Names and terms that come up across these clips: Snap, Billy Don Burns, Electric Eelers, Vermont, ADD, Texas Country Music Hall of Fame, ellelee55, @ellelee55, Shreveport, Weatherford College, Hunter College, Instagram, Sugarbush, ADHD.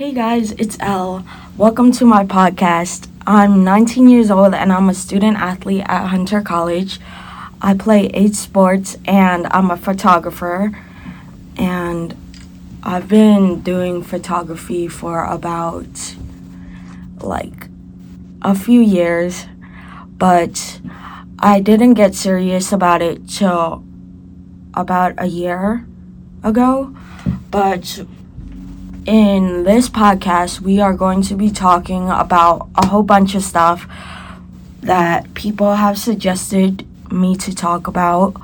Hey guys, it's Elle. Welcome to my podcast. I'm 19 years old and I'm a student athlete at Hunter College. I play 8 sports and I'm a photographer. And I've been doing photography for about a few years, but I didn't get serious about it till about a year ago. But in this podcast, we are going to be talking about a whole bunch of stuff that people have suggested me to talk about.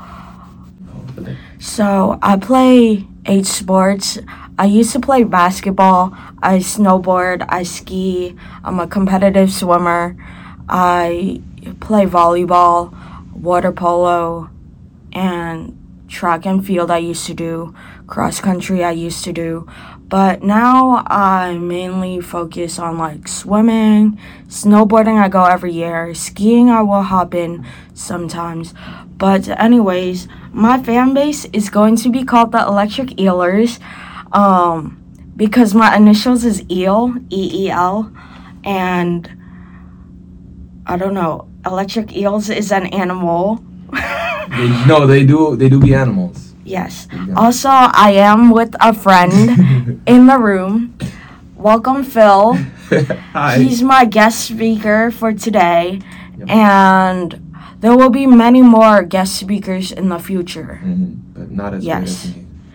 So I play 8 sports. I used to play basketball. I snowboard. I ski. I'm a competitive swimmer. I play volleyball, water polo, and track and field I used to do. Cross country I used to do. But now I mainly focus on swimming, snowboarding I go every year, skiing I will hop in sometimes. But anyways, my fan base is going to be called the Electric Eelers because my initials is eel, E-E-L, and I don't know, electric eels is an animal. They do be animals. Yes. Also, I am with a friend in the room. Welcome, Phil. Hi. He's my guest speaker for today, and there will be many more guest speakers in the future. But not as many.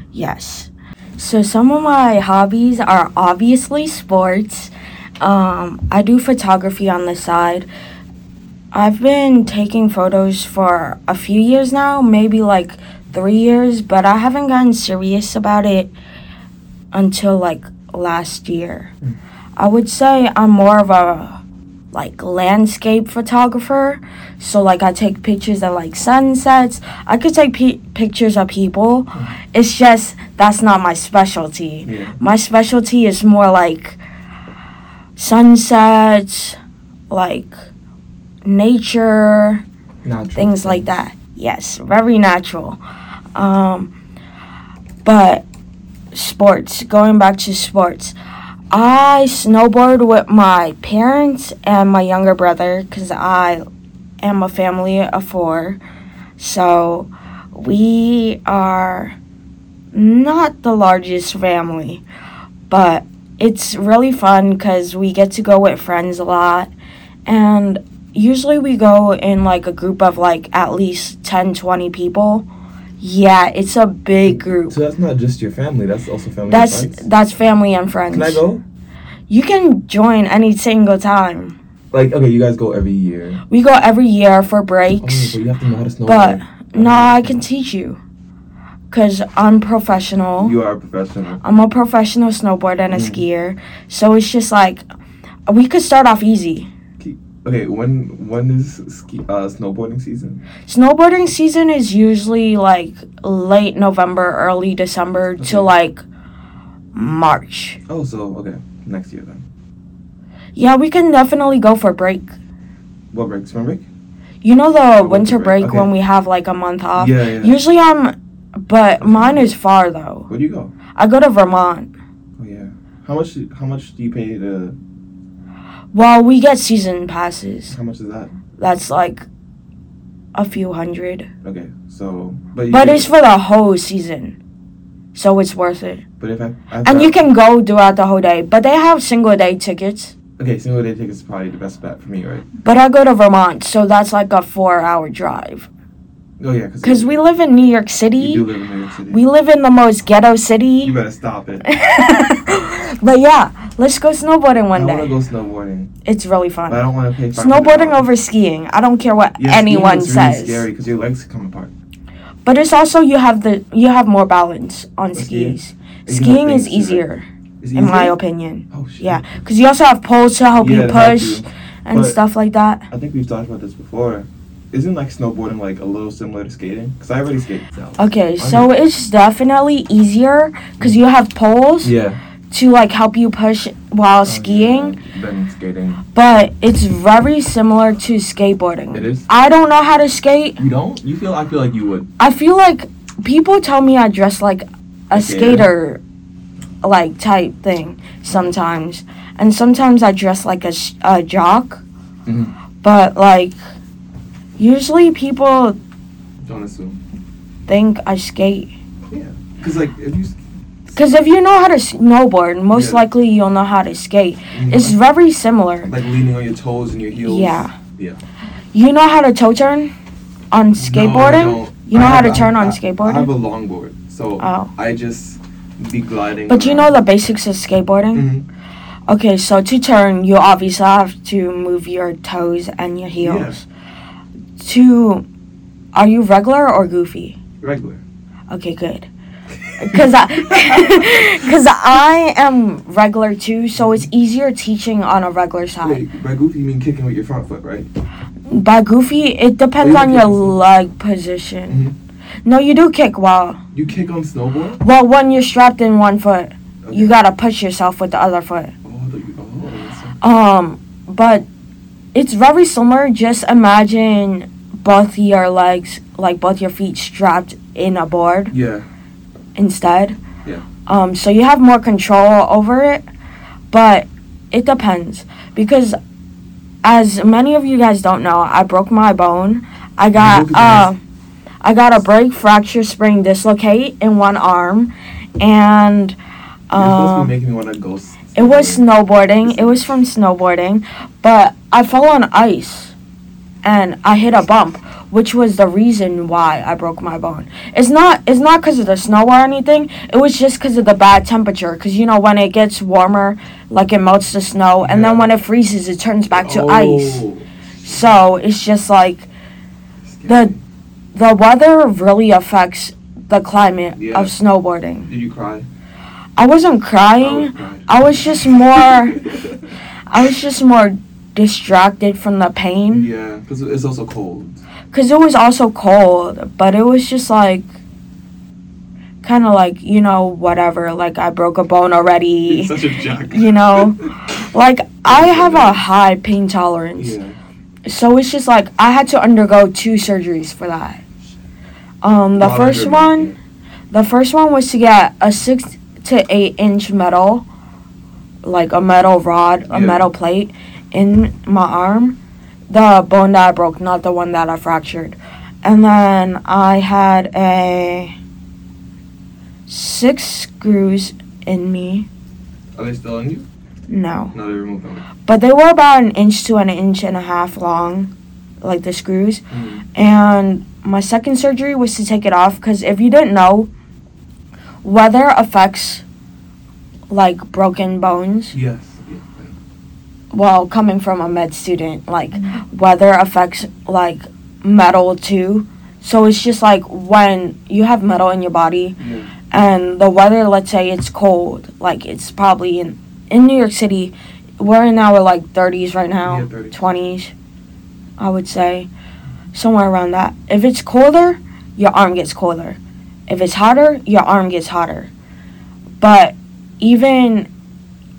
Yes. So some of my hobbies are obviously sports. I do photography on the side. I've been taking photos for a few years now, maybe 3 years, but I haven't gotten serious about it until last year. I would say I'm more of a landscape photographer, so I take pictures of sunsets. I could take pictures of people. It's just that's not my specialty. My specialty is more sunsets, nature, natural things like that. Yes, very natural. But sports, going back to sports, I snowboard with my parents and my younger brother because I am a family of 4. So we are not the largest family, but it's really fun because we get to go with friends a lot. And usually we go in a group of at least 10-20 people. Yeah, it's a big group. So that's not just your family, that's also family and friends? That's family and friends. Can I go? You can join any single time. Okay, you guys go every year. We go every year for breaks. Oh, but you have to know how to snowboard. But, no, I can teach you. Because I'm professional. You are a professional. I'm a professional snowboarder and a skier. So it's just we could start off easy. Okay, when is snowboarding season? Snowboarding season is usually late November, early December to March. Oh, so okay, next year then. Yeah, we can definitely go for break. What break? Spring break? You know the winter break okay. When we have a month off. Yeah. Usually but mine is far though. Where do you go? I go to Vermont. Oh yeah. How much do you pay to? Well, we get season passes. How much is that? That's a few hundred. Okay, so... But it's for the whole season, so it's worth it. But if you can go throughout the whole day, but they have single-day tickets. Okay, single-day tickets is probably the best bet for me, right? But I go to Vermont, so that's a 4-hour drive. Oh, yeah, because we live in New York City. You do live in New York City. We live in the most ghetto city. You better stop it. But yeah, let's go snowboarding one day. I want to go snowboarding. It's really fun. But I don't want to pay $500. Snowboarding over skiing. I don't care what anyone says. It's really scary because your legs come apart. But it's also you have more balance on skis. Skiing is easier, in my opinion. Oh shit. Yeah, because you also have poles to help you push and stuff like that. I think we've talked about this before. Isn't snowboarding a little similar to skating? Because I already skate. Okay, so it's definitely easier because you have poles to help you push while skiing. Then skating. But it's very similar to skateboarding. It is. I don't know how to skate. You don't? You feel? I feel like you would. I feel like people tell me I dress like a skater. like type thing sometimes, and sometimes I dress like a jock, mm-hmm. but like usually people don't assume think I skate. Yeah, because like if you know how to snowboard, most likely you'll know how to skate. Mm-hmm. It's very similar. Like leaning on your toes and your heels. Yeah. Yeah. You know how to toe turn on skateboarding? No, I don't. You know how to turn on skateboarding? I have a longboard, so I just be gliding. But around. You know the basics of skateboarding? Mm-hmm. Okay, so to turn, you obviously have to move your toes and your heels. Yeah. Are you regular or goofy? Regular. Okay, good. Because I am regular too, so it's easier teaching on a regular side. Wait, by goofy you mean kicking with your front foot, right? By goofy, it depends on your leg position. Mm-hmm. No, you do kick while... You kick on snowboard? Well, when you're strapped in one foot, okay. You gotta push yourself with the other foot. But it's very similar. Just imagine both your legs, like both your feet strapped in a board. Yeah. Instead. Yeah. So you have more control over it, but it depends. Because as many of you guys don't know, I broke my bone. I got a break, fracture, sprain, dislocate in one arm, and it was snowboarding. It was from snowboarding, but I fell on ice and I hit a bump, which was the reason why I broke my bone. It's not because of the snow or anything. It was just because of the bad temperature. Because, you know, when it gets warmer, like, it melts the snow. And then when it freezes, it turns back to ice. So it's just, like, the weather really affects the climate of snowboarding. Did you cry? I wasn't crying. I was just more... distracted from the pain. Yeah, because it's also cold. But it was just like, kind of like, you know, whatever. Like, I broke a bone already. Such a jock. You know, like I have a high pain tolerance. Yeah. So it's just like I had to undergo 2 surgeries for that. The first one was to get a 6 to 8 inch metal, like a metal rod, a metal plate in my arm, the bone that I broke, not the one that I fractured. And then I had a 6 screws in me. Are they still in you? No. No, they removed them. But they were about 1 to 1.5 inches long, like the screws. Mm-hmm. And my second surgery was to take it off, because if you didn't know, weather affects, like, broken bones. Yes. Well, coming from a med student, like, weather affects, like, metal, too. So it's just, like, when you have metal in your body, and the weather, let's say it's cold. Like, it's probably in New York City, we're in our, like, 30s right now, 20s, I would say. Somewhere around that. If it's colder, your arm gets colder. If it's hotter, your arm gets hotter. But even...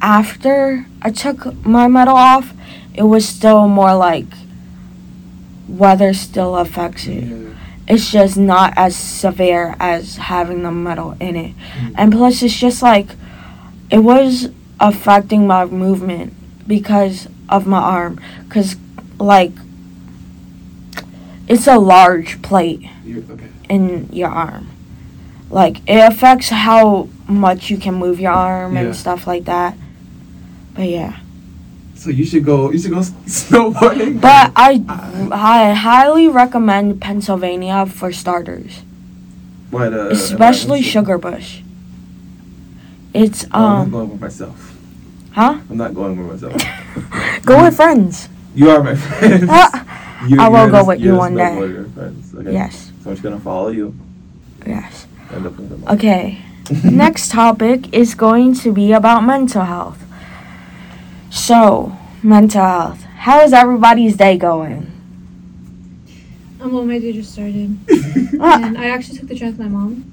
after I took my metal off, it was still more like weather still affects it. Yeah. It's just not as severe as having the metal in it. Mm-hmm. And plus, it's just like it was affecting my movement because of my arm. Because, like, it's a large plate in your arm. Like, it affects how much you can move your arm and stuff like that. But yeah. So you should go snowboarding. But I highly recommend Pennsylvania for starters. What? Especially Sugarbush. It's I'm not going with myself. Huh? I'm not going with myself. Go with friends. You are my friends. I will go with you one day. Okay? Yes. So I'm just gonna follow you. Yes. Okay. Next topic is going to be about mental health. So, mental health. How is everybody's day going? Well, my day just started. And I actually took the train with my mom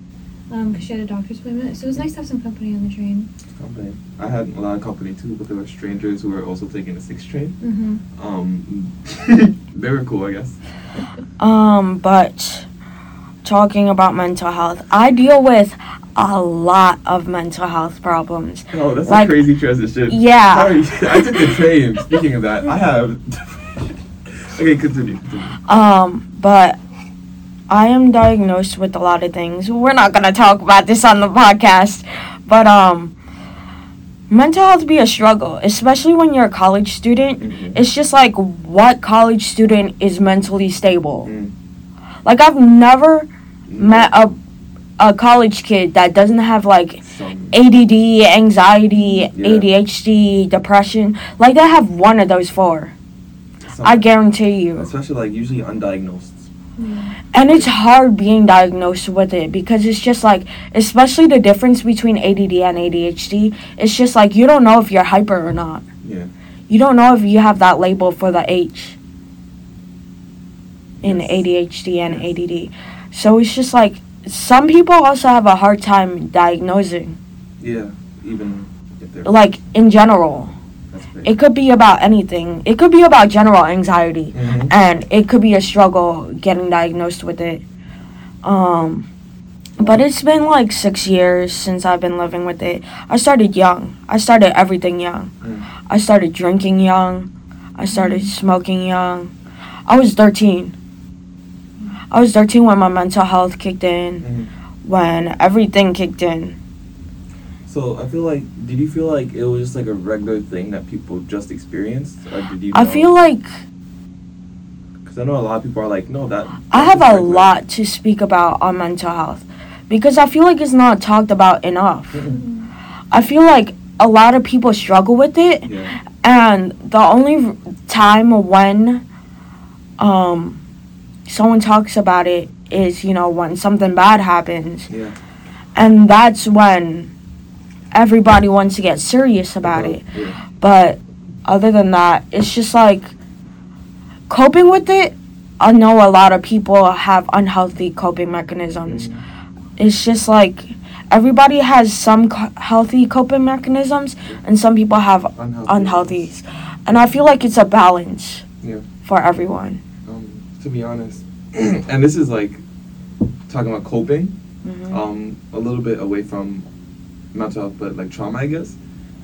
because she had a doctor's appointment. So it was nice to have some company on the train. Company. I had a lot of company too, but there were strangers who were also taking the 6 train. Mm-hmm. They were cool, I guess. But talking about mental health, I deal with a lot of mental health problems. Oh, that's like, a crazy transition. Yeah. Sorry, I took the train. Speaking of that, I have... Okay, continue. But I am diagnosed with a lot of things. We're not going to talk about this on the podcast, but mental health be a struggle, especially when you're a college student. Mm-hmm. It's just like, what college student is mentally stable? Mm. Like, I've never met a college kid that doesn't have, like, ADD, anxiety, ADHD, depression. Like, they have one of those four. I guarantee you. Especially, like, usually undiagnosed. Yeah. And it's hard being diagnosed with it because it's just, like, especially the difference between ADD and ADHD. It's just, like, you don't know if you're hyper or not. Yeah. You don't know if you have that label for the H in ADHD and ADD. So it's just, like... Some people also have a hard time diagnosing. Yeah, even if they're... Like, in general. That's crazy. It could be about anything. It could be about general anxiety. Mm-hmm. And it could be a struggle getting diagnosed with it. But it's been, like, 6 years since I've been living with it. I started young. I started everything young. Mm. I started drinking young. I started smoking young. I was 13. I was 13 when my mental health kicked in, mm-hmm. when everything kicked in. So, I feel like, did you feel like it was just, like, a regular thing that people just experienced? Or did you feel like... Because I know a lot of people are like, no, that... I have a lot to speak about on mental health. Because I feel like it's not talked about enough. Mm-hmm. I feel like a lot of people struggle with it. Yeah. And the only time when... someone talks about it is, you know, when something bad happens. Yeah. And that's when everybody wants to get serious about it. Yeah. But other than that, it's just like coping with it. I know a lot of people have unhealthy coping mechanisms. Mm-hmm. It's just like everybody has some healthy coping mechanisms and some people have unhealthy. And I feel like it's a balance for everyone. To be honest, and this is like talking about coping, mm-hmm. A little bit away from mental health, but like trauma, I guess.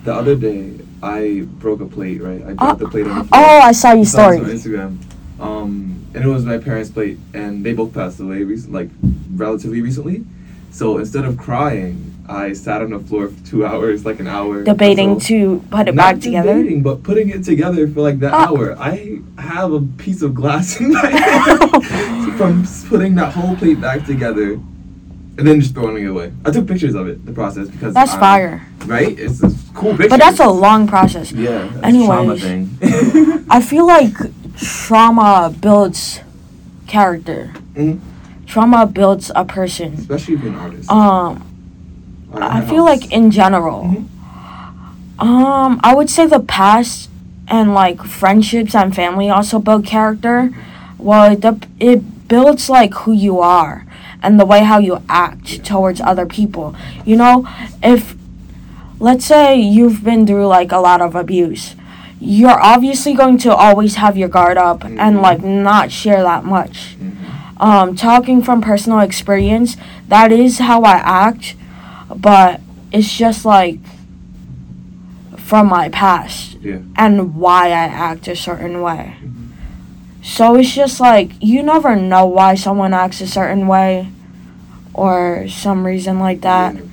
The other day, I broke a plate, right? I dropped the plate on the floor. Oh, I saw your story. On Instagram. And it was my parents' plate, and they both passed away, like relatively recently. So instead of crying, I sat on the floor for 2 hours, like an hour. Debating to put it back together? Not debating, but putting it together for like that hour. I have a piece of glass in my hand from putting that whole plate back together and then just throwing it away. I took pictures of it, the process, because that's fire. Right? It's a cool picture. But that's a long process. Yeah, that's a trauma thing. I feel like trauma builds character. Mm-hmm. Trauma builds a person. Especially if you're an artist. I feel like in general, mm-hmm. I would say the past and like friendships and family also build character. Well, it builds like who you are and the way how you act towards other people. You know, if let's say you've been through like a lot of abuse, you're obviously going to always have your guard up mm-hmm. and like not share that much. Mm-hmm. Talking from personal experience, that is how I act. But it's just, like, from my past and why I act a certain way. Mm-hmm. So it's just, like, you never know why someone acts a certain way or some reason like that. Mm-hmm.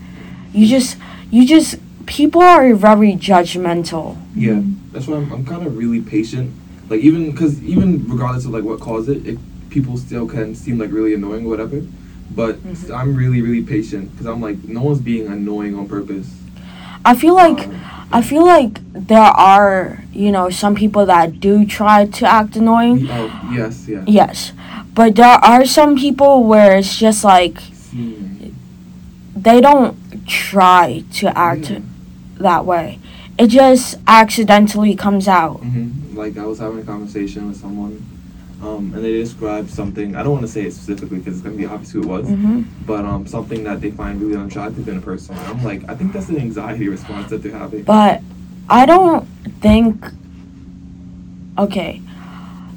You just, people are very judgmental. Yeah, that's why I'm kind of really patient. Like, even regardless of, like, what caused it, people still can seem, like, really annoying or whatever. But mm-hmm. I'm really, really patient because I'm like, no one's being annoying on purpose. I feel like there are, you know, some people that do try to act annoying. Oh, yes, yeah. Yes. But there are some people where it's just like, they don't try to act that way. It just accidentally comes out. Mm-hmm. Like, I was having a conversation with someone. And they described something, I don't want to say it specifically because it's going to be obvious who it was, but something that they find really unattractive in a person. And I'm like, I think that's an anxiety response that they're having. But I don't think,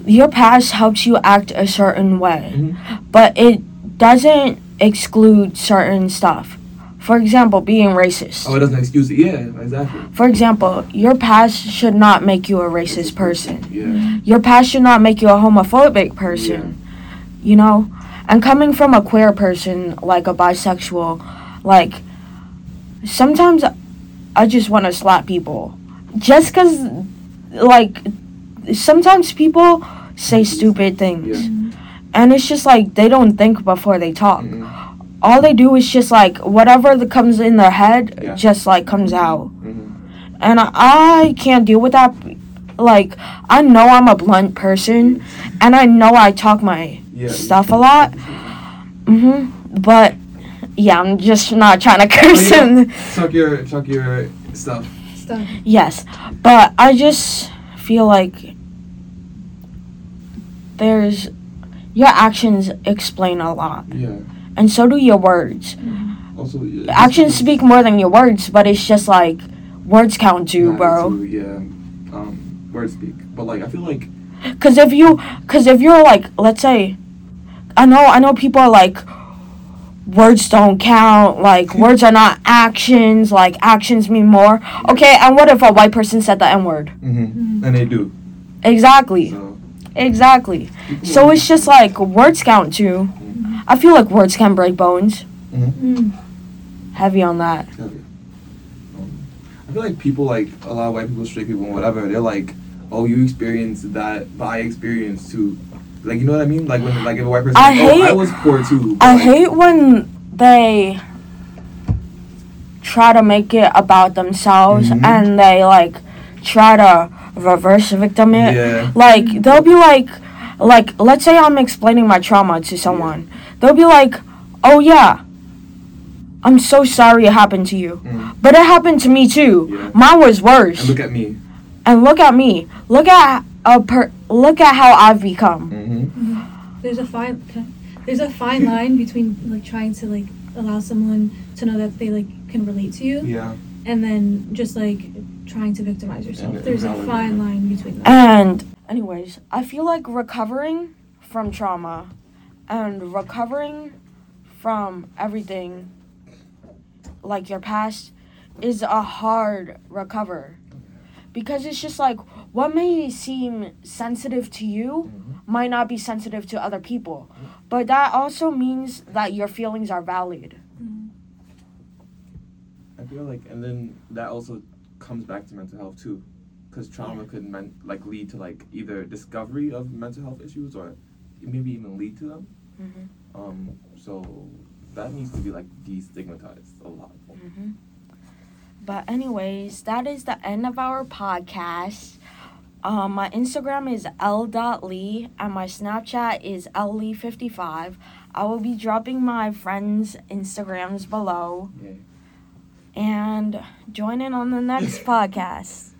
your past helps you act a certain way, but it doesn't exclude certain stuff For example, being racist. Oh, it doesn't excuse it. Yeah, exactly. For example, your past should not make you a racist person. Yeah. Your past should not make you a homophobic person. Yeah. You know? And coming from a queer person, like a bisexual, like, sometimes I just want to slap people. Just because, like, sometimes people say stupid things. Yeah. And it's just like, they don't think before they talk. Mm-hmm. All they do is just, like, whatever that comes in their head, yeah, just, like, comes out. Mm-hmm. And I can't deal with that. Like, I know I'm a blunt person, and I know I talk my stuff a lot. Mm-hmm. But, yeah, I'm just not trying to curse him. Talk your stuff. Yes. But I just feel like there's... Your actions explain a lot. Yeah. And so do your words. Also, yeah, actions speak more than your words, but it's just like words count too, bro. Words speak, but like I feel like, cause if you're like, let's say, I know people are like, words don't count. Like words are not actions. Like actions mean more. Okay, and what if a white person said the N-word? Mm-hmm. And they do. Exactly. Exactly. So it's just like words count too. I feel like words can break bones. Mm-hmm. Heavy on that. Heavy. I feel like people, like, a lot of white people, straight people, whatever, they're like, oh, you experienced that, but I experienced too. Like, you know what I mean? Like, when, like, if a white person, I was poor too. I hate when they try to make it about themselves, mm-hmm, and they, like, try to reverse victim it. Yeah. Like, they'll be like, let's say I'm explaining my trauma to someone. Yeah. They'll be like, oh, yeah, I'm so sorry it happened to you. Mm. But it happened to me, too. Yeah. Mine was worse. And look at me. Look at how I've become. Mm-hmm. Mm-hmm. There's a fine line between, like, trying to, like, allow someone to know that they, like, can relate to you. Yeah. And then just, like, trying to victimize yourself. There's a fine line between that. And anyways, I feel like recovering from trauma and recovering from everything, like your past, is a hard recover. Because it's just like, what may seem sensitive to you might not be sensitive to other people. But that also means that your feelings are valid. I feel like, and then that also comes back to mental health too. Because trauma could lead to, like, either discovery of mental health issues or maybe even lead to them. Mm-hmm. So that needs to be, like, destigmatized a lot. Mm-hmm. But anyways, that is the end of our podcast. My Instagram is l.lee and my Snapchat is ellelee55. I will be dropping my friends' Instagrams below. Yay. And join in on the next podcast.